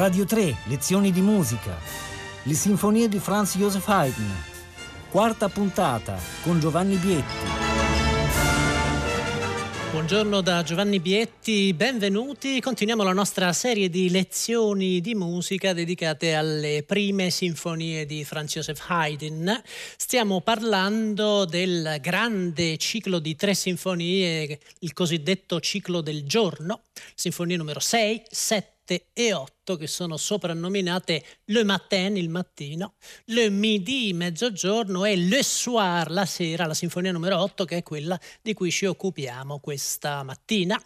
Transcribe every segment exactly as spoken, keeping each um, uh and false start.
Radio tre, lezioni di musica, le sinfonie di Franz Joseph Haydn, quarta puntata con Giovanni Bietti. Buongiorno da Giovanni Bietti, benvenuti. Continuiamo la nostra serie di lezioni di musica dedicate alle prime sinfonie di Franz Joseph Haydn. Stiamo parlando del grande ciclo di tre sinfonie, il cosiddetto ciclo del giorno, sinfonie numero sei, sette e otto, che sono soprannominate Le Matin, il mattino, Le Midi, mezzogiorno, e Le Soir, la sera, la sinfonia numero otto, che è quella di cui ci occupiamo questa mattina.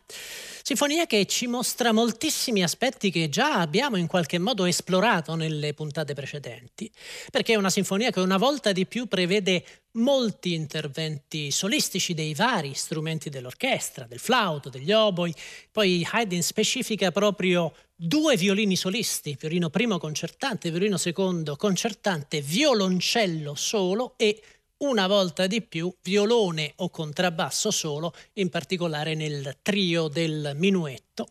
Sinfonia che ci mostra moltissimi aspetti che già abbiamo in qualche modo esplorato nelle puntate precedenti, perché è una sinfonia che una volta di più prevede molti interventi solistici dei vari strumenti dell'orchestra, del flauto, degli oboi. Poi Haydn specifica proprio due violini solisti, violino primo concertante, violino secondo concertante, violoncello solo e una volta di più violone o contrabbasso solo, in particolare nel trio del minuetto.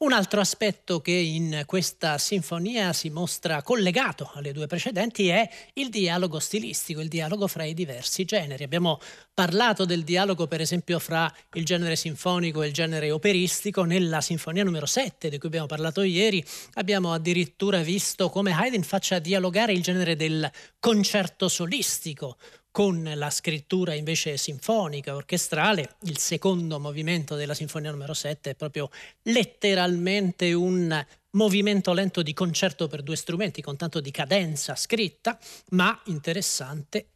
Un altro aspetto che in questa sinfonia si mostra collegato alle due precedenti è il dialogo stilistico, il dialogo fra i diversi generi. Abbiamo parlato del dialogo per esempio fra il genere sinfonico e il genere operistico nella sinfonia numero sette di cui abbiamo parlato ieri. Abbiamo addirittura visto come Haydn faccia dialogare il genere del concerto solistico con la scrittura invece sinfonica, orchestrale. Il secondo movimento della sinfonia numero sette è proprio letteralmente un movimento lento di concerto per due strumenti, con tanto di cadenza scritta, ma interessante,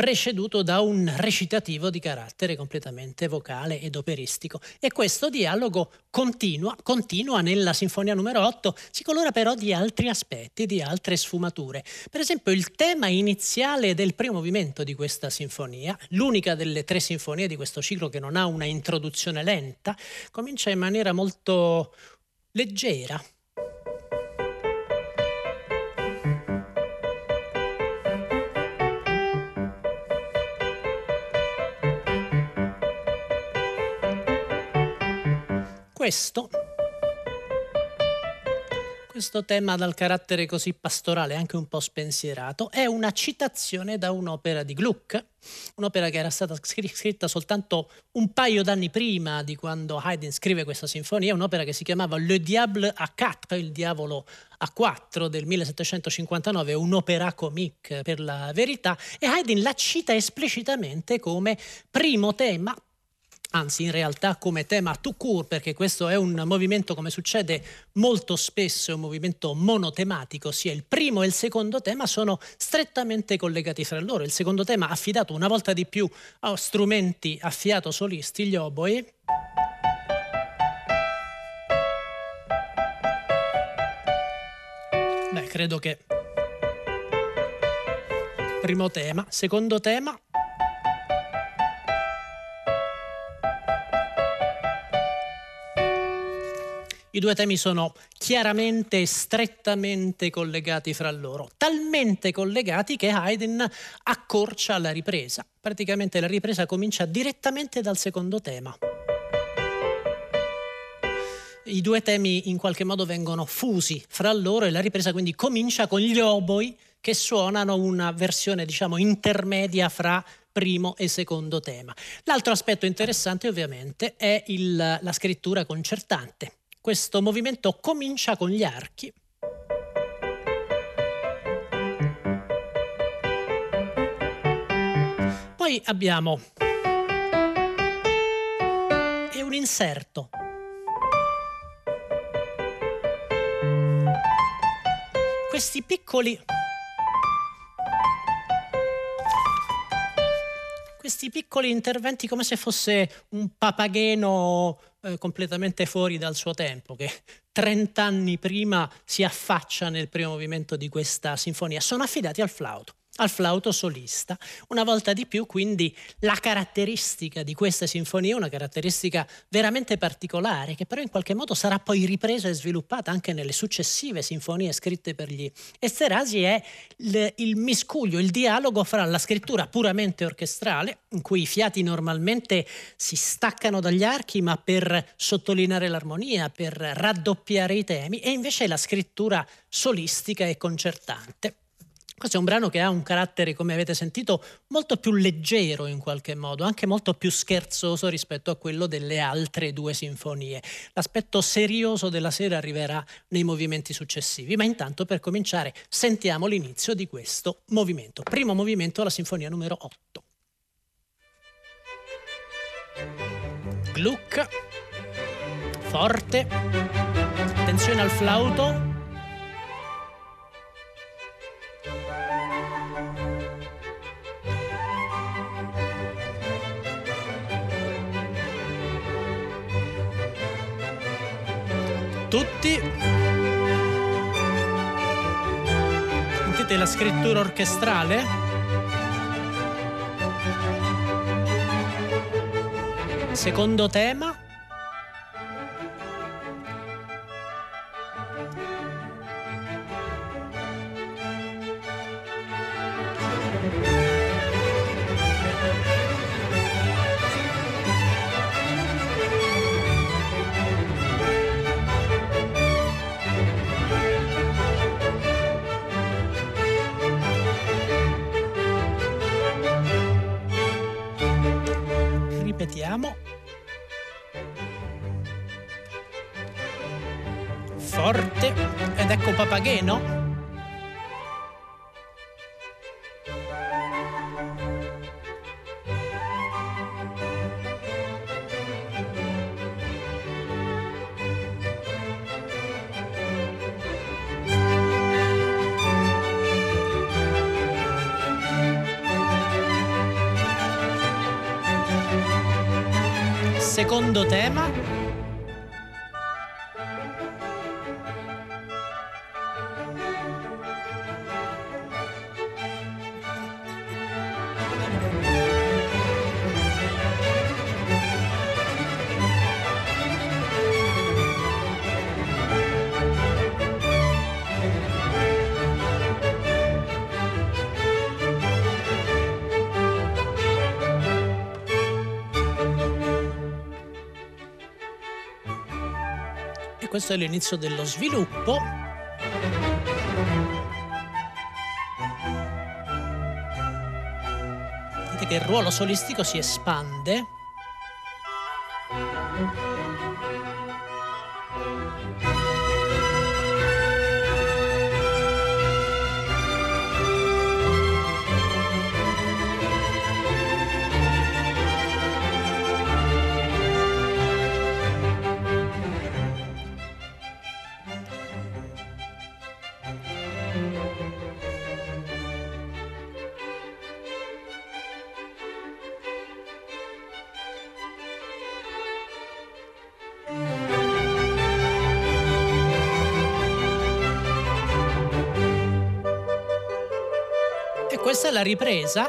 preceduto da un recitativo di carattere completamente vocale ed operistico. E questo dialogo continua, continua nella sinfonia numero otto, si colora però di altri aspetti, di altre sfumature. Per esempio il tema iniziale del primo movimento di questa sinfonia, l'unica delle tre sinfonie di questo ciclo che non ha una introduzione lenta, comincia in maniera molto leggera. Questo, questo tema dal carattere così pastorale, anche un po' spensierato, è una citazione da un'opera di Gluck, un'opera che era stata scritta soltanto un paio d'anni prima di quando Haydn scrive questa sinfonia, un'opera che si chiamava Le Diable a Quatre, il diavolo a quattro, del millesettecentocinquantanove, un'opera comique per la verità, e Haydn la cita esplicitamente come primo tema, anzi in realtà come tema tout court, perché questo è un movimento, come succede molto spesso, un movimento monotematico, sia il primo e il secondo tema sono strettamente collegati fra loro. Il secondo tema affidato una volta di più a strumenti a fiato solisti, gli oboi, beh credo che primo tema, secondo tema, i due temi sono chiaramente e strettamente collegati fra loro, talmente collegati che Haydn accorcia la ripresa. Praticamente la ripresa comincia direttamente dal secondo tema. I due temi in qualche modo vengono fusi fra loro e la ripresa quindi comincia con gli oboi che suonano una versione, diciamo, intermedia fra primo e secondo tema. L'altro aspetto interessante ovviamente è il, la scrittura concertante. Questo movimento comincia con gli archi, poi abbiamo e un inserto, questi piccoli questi piccoli interventi come se fosse un papagheno completamente fuori dal suo tempo, che trent'anni prima si affaccia nel primo movimento di questa sinfonia, sono affidati al flauto. al flauto solista. Una volta di più, quindi, la caratteristica di questa sinfonia, una caratteristica veramente particolare, che però in qualche modo sarà poi ripresa e sviluppata anche nelle successive sinfonie scritte per gli Esterházy, è il, il miscuglio, il dialogo fra la scrittura puramente orchestrale, in cui i fiati normalmente si staccano dagli archi, ma per sottolineare l'armonia, per raddoppiare i temi, e invece la scrittura solistica e concertante. Questo è un brano che ha un carattere, come avete sentito, molto più leggero in qualche modo, anche molto più scherzoso rispetto a quello delle altre due sinfonie. L'aspetto serioso della sera arriverà nei movimenti successivi, ma intanto, per cominciare, sentiamo l'inizio di questo movimento. Primo movimento, la sinfonia numero otto. Gluck, forte, attenzione al flauto. Tutti. Sentite la scrittura orchestrale? Secondo tema. Forte, ed ecco Papageno. Secondo tema. Questo è l'inizio dello sviluppo. Vedete che il ruolo solistico si espande. Questa è la ripresa.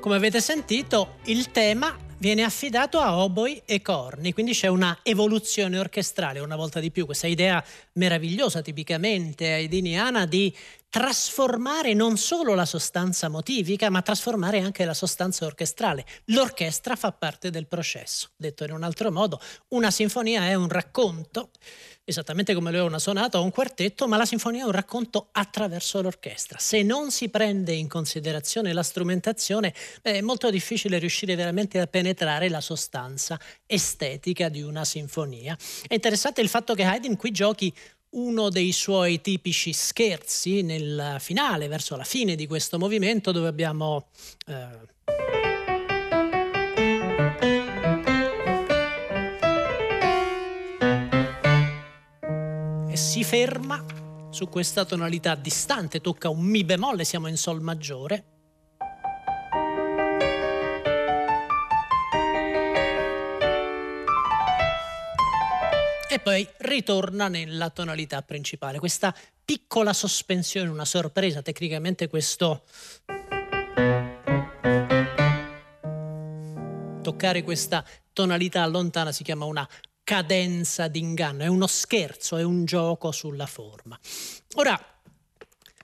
Come avete sentito, il tema viene affidato a oboi e corni, quindi c'è una evoluzione orchestrale, una volta di più, questa idea meravigliosa tipicamente haydniana di trasformare non solo la sostanza motivica, ma trasformare anche la sostanza orchestrale. L'orchestra fa parte del processo. Detto in un altro modo, una sinfonia è un racconto, esattamente come lo è una sonata o un quartetto, ma la sinfonia è un racconto attraverso l'orchestra. Se non si prende in considerazione la strumentazione, beh, è molto difficile riuscire veramente a penetrare la sostanza estetica di una sinfonia. È interessante il fatto che Haydn qui giochi uno dei suoi tipici scherzi nel finale, verso la fine di questo movimento, dove abbiamo... Eh, si ferma su questa tonalità distante, tocca un mi bemolle, siamo in sol maggiore. E poi ritorna nella tonalità principale. Questa piccola sospensione, una sorpresa. Tecnicamente questo... toccare questa tonalità lontana si chiama una cadenza d'inganno, è uno scherzo, è un gioco sulla forma. Ora,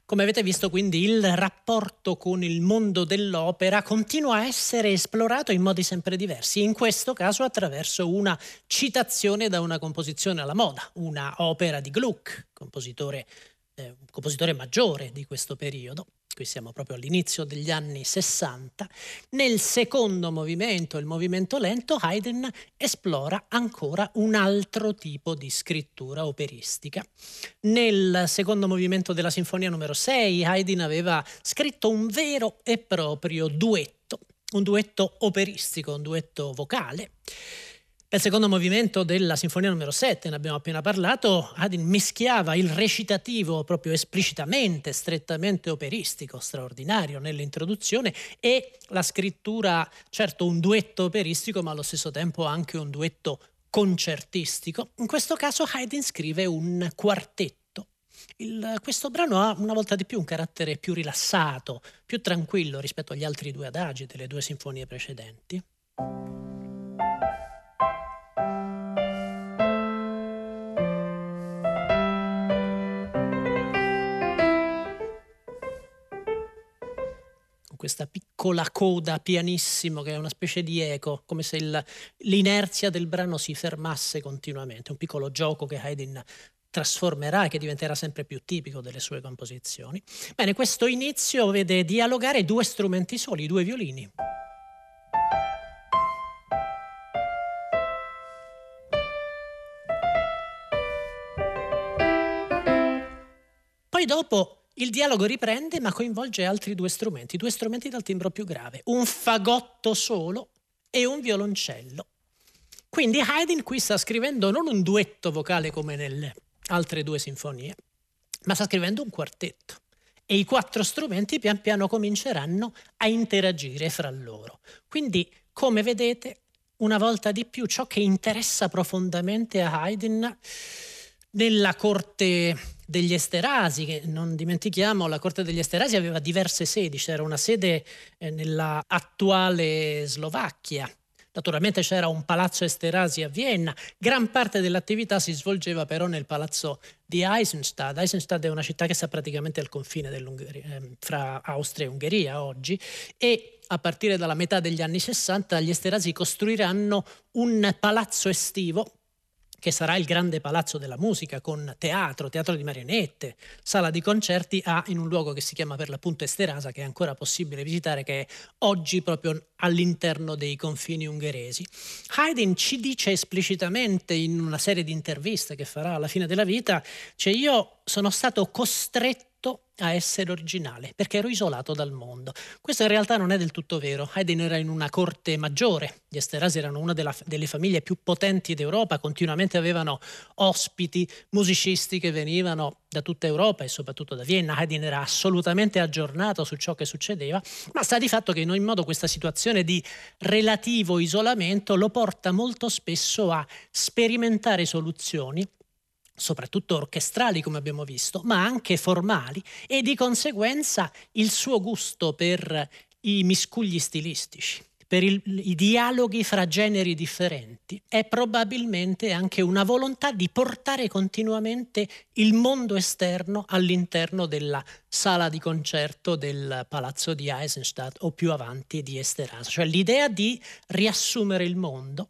come avete visto, quindi il rapporto con il mondo dell'opera continua a essere esplorato in modi sempre diversi, in questo caso attraverso una citazione da una composizione alla moda, una opera di Gluck, compositore, eh, compositore maggiore di questo periodo. Qui siamo proprio all'inizio degli anni sessanta. Nel secondo movimento, il movimento lento, Haydn esplora ancora un altro tipo di scrittura operistica. Nel secondo movimento della Sinfonia numero sei, Haydn aveva scritto un vero e proprio duetto, un duetto operistico, un duetto vocale. Nel secondo movimento della Sinfonia numero sette, ne abbiamo appena parlato, Haydn mischiava il recitativo proprio esplicitamente, strettamente operistico, straordinario nell'introduzione, e la scrittura, certo un duetto operistico, ma allo stesso tempo anche un duetto concertistico. In questo caso Haydn scrive un quartetto. Il, questo brano ha una volta di più un carattere più rilassato, più tranquillo rispetto agli altri due adagi delle due sinfonie precedenti. Questa piccola coda pianissimo che è una specie di eco, come se il, l'inerzia del brano si fermasse continuamente, un piccolo gioco che Haydn trasformerà e che diventerà sempre più tipico delle sue composizioni. Bene, questo inizio vede dialogare due strumenti soli, due violini. Poi dopo il dialogo riprende, ma coinvolge altri due strumenti, due strumenti dal timbro più grave, un fagotto solo e un violoncello. Quindi Haydn qui sta scrivendo non un duetto vocale come nelle altre due sinfonie, ma sta scrivendo un quartetto. E i quattro strumenti pian piano cominceranno a interagire fra loro. Quindi, come vedete, una volta di più ciò che interessa profondamente a Haydn nella corte degli Esterházy, che non dimentichiamo, la corte degli Esterházy aveva diverse sedi, c'era una sede eh, nella attuale Slovacchia, naturalmente c'era un palazzo Esterházy a Vienna, gran parte dell'attività si svolgeva però nel palazzo di Eisenstadt. Eisenstadt è una città che sta praticamente al confine dell'Ungheria, eh, fra Austria e Ungheria oggi, e a partire dalla metà degli anni sessanta gli Esterházy costruiranno un palazzo estivo che sarà il grande palazzo della musica, con teatro, teatro di marionette, sala di concerti, a, in un luogo che si chiama per l'appunto Esterháza, che è ancora possibile visitare, che è oggi proprio all'interno dei confini ungheresi. Haydn ci dice esplicitamente in una serie di interviste che farà alla fine della vita, cioè io sono stato costretto a essere originale perché ero isolato dal mondo. Questo in realtà non è del tutto vero. Haydn era in una corte maggiore, gli Esterházy erano una della, delle famiglie più potenti d'Europa, continuamente avevano ospiti, musicisti che venivano da tutta Europa e soprattutto da Vienna. Haydn era assolutamente aggiornato su ciò che succedeva, ma sta di fatto che in ogni modo questa situazione di relativo isolamento lo porta molto spesso a sperimentare soluzioni soprattutto orchestrali, come abbiamo visto, ma anche formali, e di conseguenza il suo gusto per i miscugli stilistici, per il, i dialoghi fra generi differenti, è probabilmente anche una volontà di portare continuamente il mondo esterno all'interno della sala di concerto del palazzo di Eisenstadt o più avanti di Esterháza, cioè l'idea di riassumere il mondo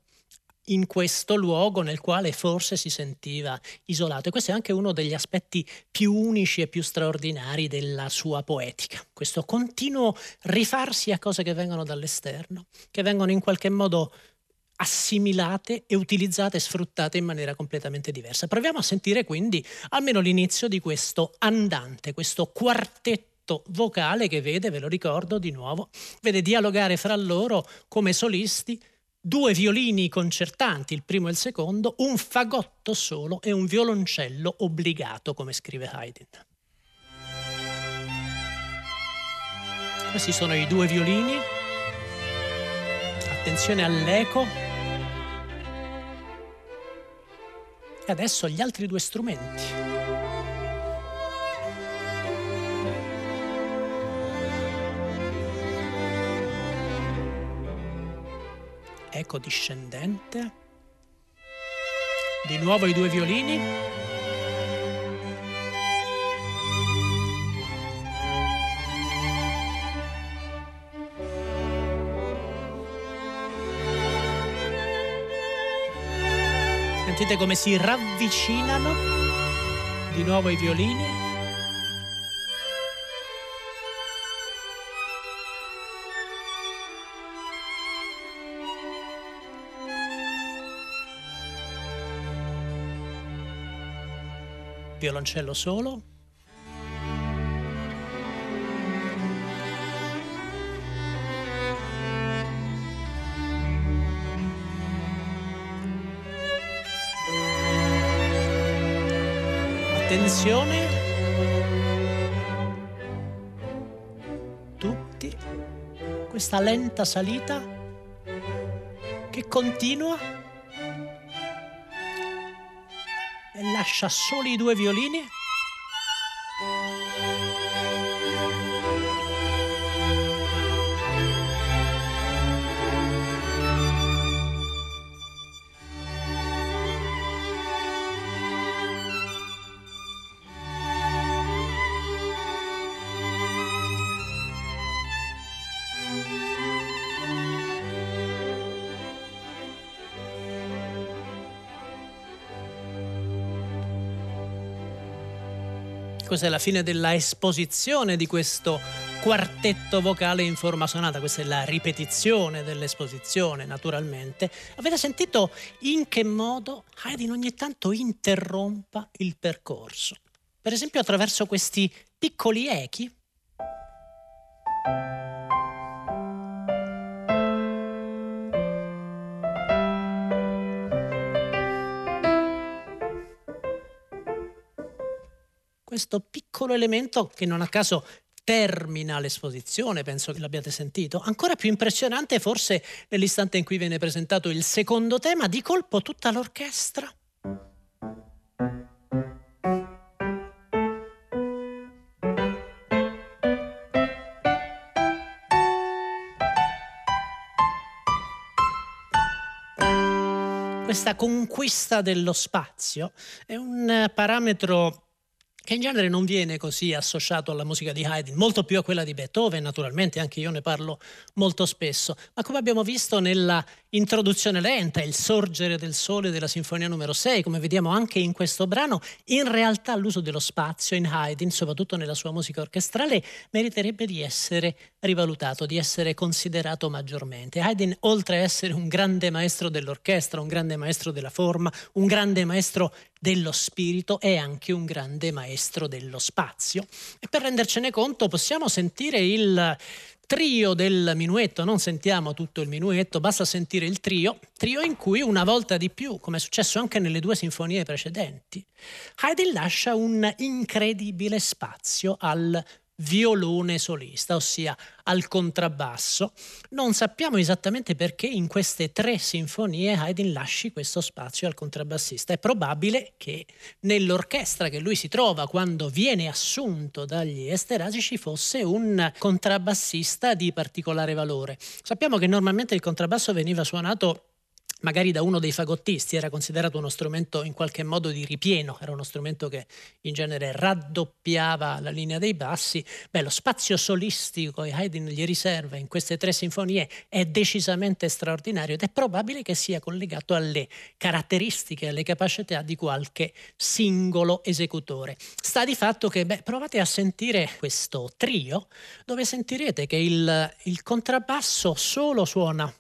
in questo luogo nel quale forse si sentiva isolato. E questo è anche uno degli aspetti più unici e più straordinari della sua poetica, questo continuo rifarsi a cose che vengono dall'esterno, che vengono in qualche modo assimilate e utilizzate e sfruttate in maniera completamente diversa. Proviamo a sentire quindi almeno l'inizio di questo andante, questo quartetto vocale che vede, ve lo ricordo di nuovo, vede dialogare fra loro come solisti due violini concertanti, il primo e il secondo, un fagotto solo e un violoncello obbligato, come scrive Haydn. Questi sono i due violini. Attenzione all'eco. E adesso gli altri due strumenti. eco discendente, di nuovo i due violini, sentite come si ravvicinano, di nuovo i violini. Violoncello solo. Attenzione. Tutti. Questa lenta salita che continua. E lascia soli i due violini. Questa è la fine della esposizione di questo quartetto vocale in forma sonata. Questa è la ripetizione dell'esposizione, naturalmente. Avete sentito in che modo Haydn ogni tanto interrompa il percorso? Per esempio attraverso questi piccoli echi. Questo piccolo elemento che non a caso termina l'esposizione, penso che l'abbiate sentito. Ancora più impressionante forse nell'istante in cui viene presentato il secondo tema, di colpo tutta l'orchestra. Questa conquista dello spazio è un parametro che in genere non viene così associato alla musica di Haydn, molto più a quella di Beethoven, naturalmente, anche io ne parlo molto spesso. Ma come abbiamo visto nella introduzione lenta, il sorgere del sole della sinfonia numero sei, come vediamo anche in questo brano, in realtà l'uso dello spazio in Haydn, soprattutto nella sua musica orchestrale, meriterebbe di essere rivalutato, di essere considerato maggiormente. Haydn, oltre a essere un grande maestro dell'orchestra, un grande maestro della forma, un grande maestro dello spirito, è anche un grande maestro dello spazio. E per rendercene conto possiamo sentire il trio del minuetto. Non sentiamo tutto il minuetto, basta sentire il trio, trio in cui una volta di più, come è successo anche nelle due sinfonie precedenti, Haydn lascia un incredibile spazio al violone solista, ossia al contrabbasso. Non sappiamo esattamente perché in queste tre sinfonie Haydn lasci questo spazio al contrabbassista. È probabile che nell'orchestra che lui si trova quando viene assunto dagli Esterházy ci fosse un contrabbassista di particolare valore. Sappiamo che normalmente il contrabbasso veniva suonato magari da uno dei fagottisti, era considerato uno strumento in qualche modo di ripieno, era uno strumento che in genere raddoppiava la linea dei bassi. Beh, lo spazio solistico che Haydn gli riserva in queste tre sinfonie è decisamente straordinario ed è probabile che sia collegato alle caratteristiche, alle capacità di qualche singolo esecutore. Sta di fatto che, beh, provate a sentire questo trio, dove sentirete che il, il contrabbasso solo suona.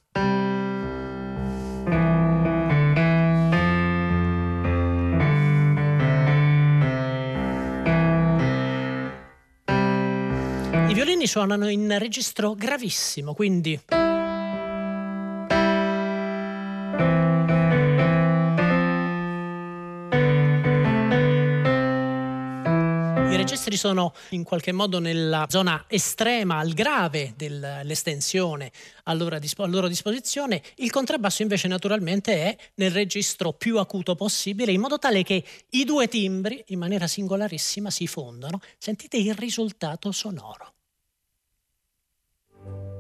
I violini suonano in registro gravissimo, quindi i registri sono in qualche modo nella zona estrema al grave dell'estensione a loro disposizione. Il contrabbasso invece naturalmente è nel registro più acuto possibile, in modo tale che i due timbri in maniera singolarissima si fondano. Sentite il risultato sonoro. Thank you.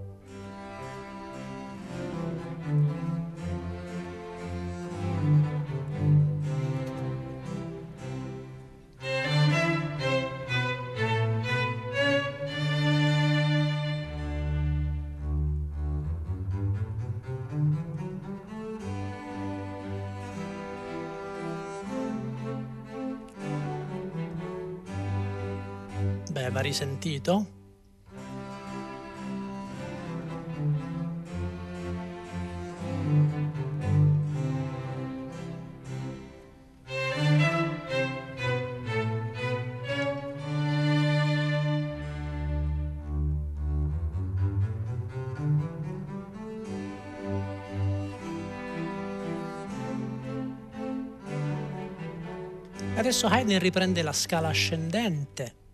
eh, va risentito. Adesso Haydn riprende la scala ascendente.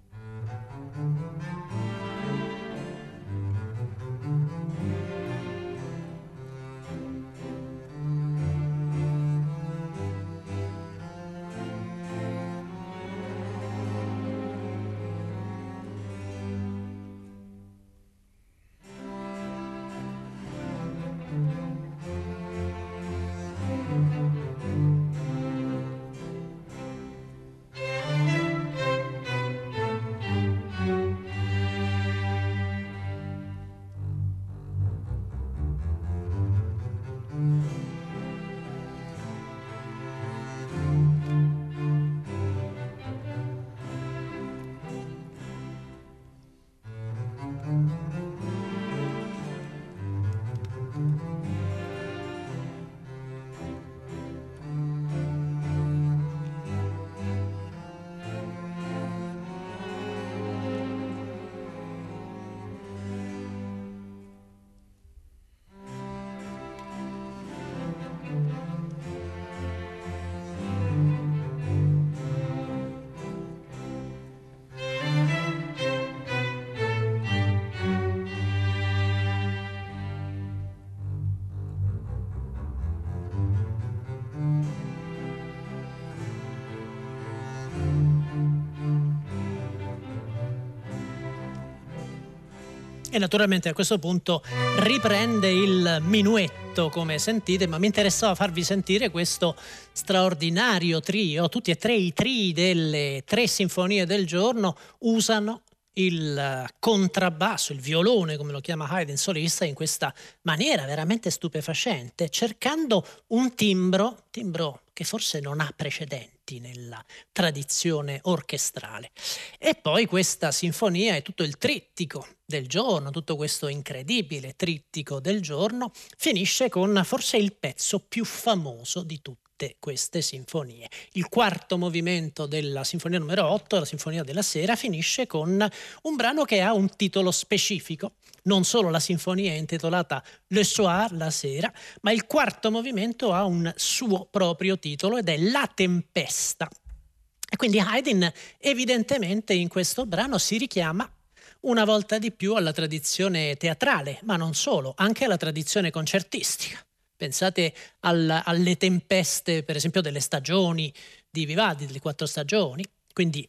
E naturalmente a questo punto riprende il minuetto, come sentite, ma mi interessava farvi sentire questo straordinario trio. Tutti e tre i trii delle tre sinfonie del giorno usano il contrabbasso, il violone, come lo chiama Haydn solista, in questa maniera veramente stupefacente, cercando un timbro, timbro che forse non ha precedenti nella tradizione orchestrale. E poi questa sinfonia e tutto il trittico del giorno, tutto questo incredibile trittico del giorno, finisce con forse il pezzo più famoso di tutti queste sinfonie. Il quarto movimento della sinfonia numero otto, la Sinfonia della Sera, finisce con un brano che ha un titolo specifico. Non solo la sinfonia è intitolata Le Soir, la sera, ma il quarto movimento ha un suo proprio titolo ed è La Tempesta. E quindi Haydn evidentemente in questo brano si richiama una volta di più alla tradizione teatrale, ma non solo, anche alla tradizione concertistica. Pensate al, alle tempeste, per esempio, delle stagioni di Vivaldi, delle quattro stagioni. Quindi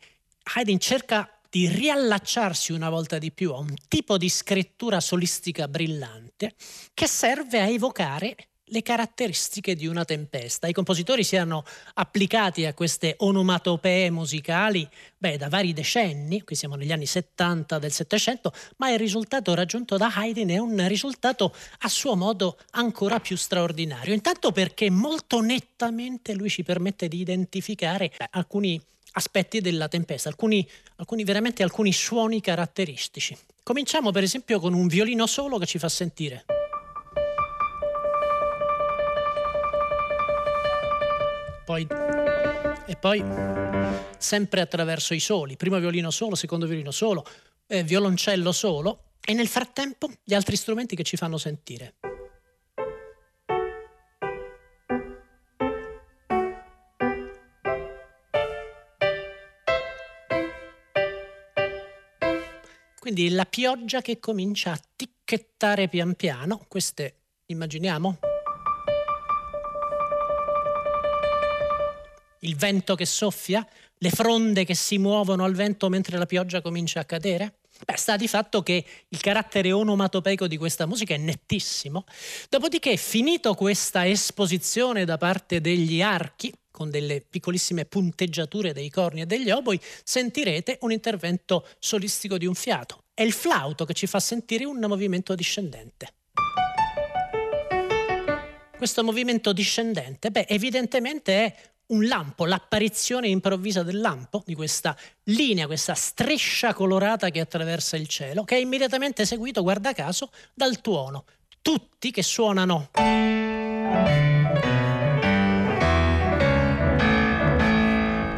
Haydn cerca di riallacciarsi una volta di più a un tipo di scrittura solistica brillante che serve a evocare le caratteristiche di una tempesta. I compositori si erano applicati a queste onomatopee musicali beh, da vari decenni, qui siamo negli anni settanta del Settecento, ma il risultato raggiunto da Haydn è un risultato a suo modo ancora più straordinario, intanto perché molto nettamente lui ci permette di identificare beh, alcuni aspetti della tempesta, alcuni, alcuni veramente alcuni suoni caratteristici. Cominciamo per esempio con un violino solo che ci fa sentire. Poi, e poi sempre attraverso i soli, primo violino solo, secondo violino solo, eh, violoncello solo, e nel frattempo gli altri strumenti che ci fanno sentire. Quindi la pioggia che comincia a ticchettare pian piano, queste immaginiamo. Il vento che soffia, le fronde che si muovono al vento mentre la pioggia comincia a cadere. Beh, sta di fatto che il carattere onomatopeico di questa musica è nettissimo. Dopodiché, finito questa esposizione da parte degli archi, con delle piccolissime punteggiature dei corni e degli oboi, sentirete un intervento solistico di un fiato. È il flauto che ci fa sentire un movimento discendente. Questo movimento discendente, beh, evidentemente è un lampo, l'apparizione improvvisa del lampo, di questa linea, questa striscia colorata che attraversa il cielo, che è immediatamente seguito, guarda caso, dal tuono. Tutti che suonano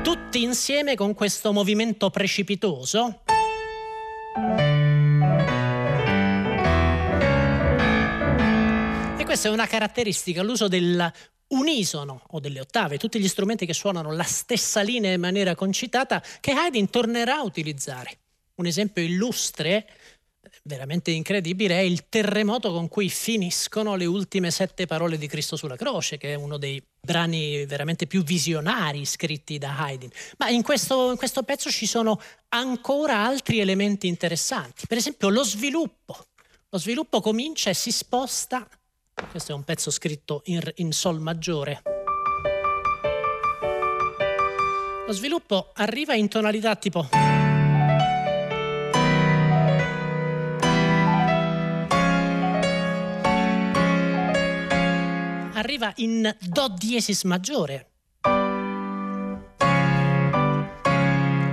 tutti insieme con questo movimento precipitoso. E questa è una caratteristica, l'uso del unisono o delle ottave, tutti gli strumenti che suonano la stessa linea in maniera concitata, che Haydn tornerà a utilizzare. Un esempio illustre, veramente incredibile, è il terremoto con cui finiscono le ultime sette parole di Cristo sulla croce, che è uno dei brani veramente più visionari scritti da Haydn. Ma in questo, in questo pezzo ci sono ancora altri elementi interessanti, per esempio lo sviluppo. Lo sviluppo comincia e si sposta. Questo è un pezzo scritto in, in sol maggiore. Lo sviluppo arriva in tonalità tipo arriva in do diesis maggiore,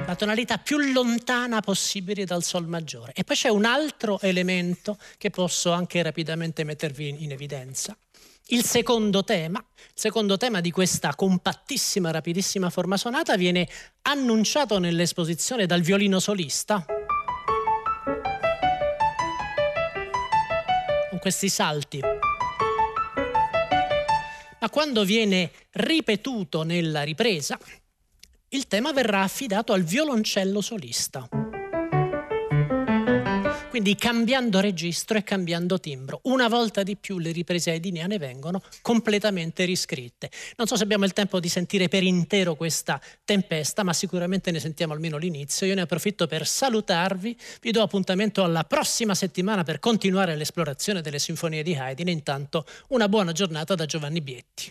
la tonalità più lontana possibile dal sol maggiore. E poi c'è un altro elemento che posso anche rapidamente mettervi in evidenza, il secondo tema. Il secondo tema di questa compattissima, rapidissima forma sonata viene annunciato nell'esposizione dal violino solista, con questi salti. Ma quando viene ripetuto nella ripresa, il tema verrà affidato al violoncello solista. Quindi cambiando registro e cambiando timbro. Una volta di più le riprese haydniane vengono completamente riscritte. Non so se abbiamo il tempo di sentire per intero questa tempesta, ma sicuramente ne sentiamo almeno l'inizio. Io ne approfitto per salutarvi. Vi do appuntamento alla prossima settimana per continuare l'esplorazione delle sinfonie di Haydn. Intanto una buona giornata da Giovanni Bietti.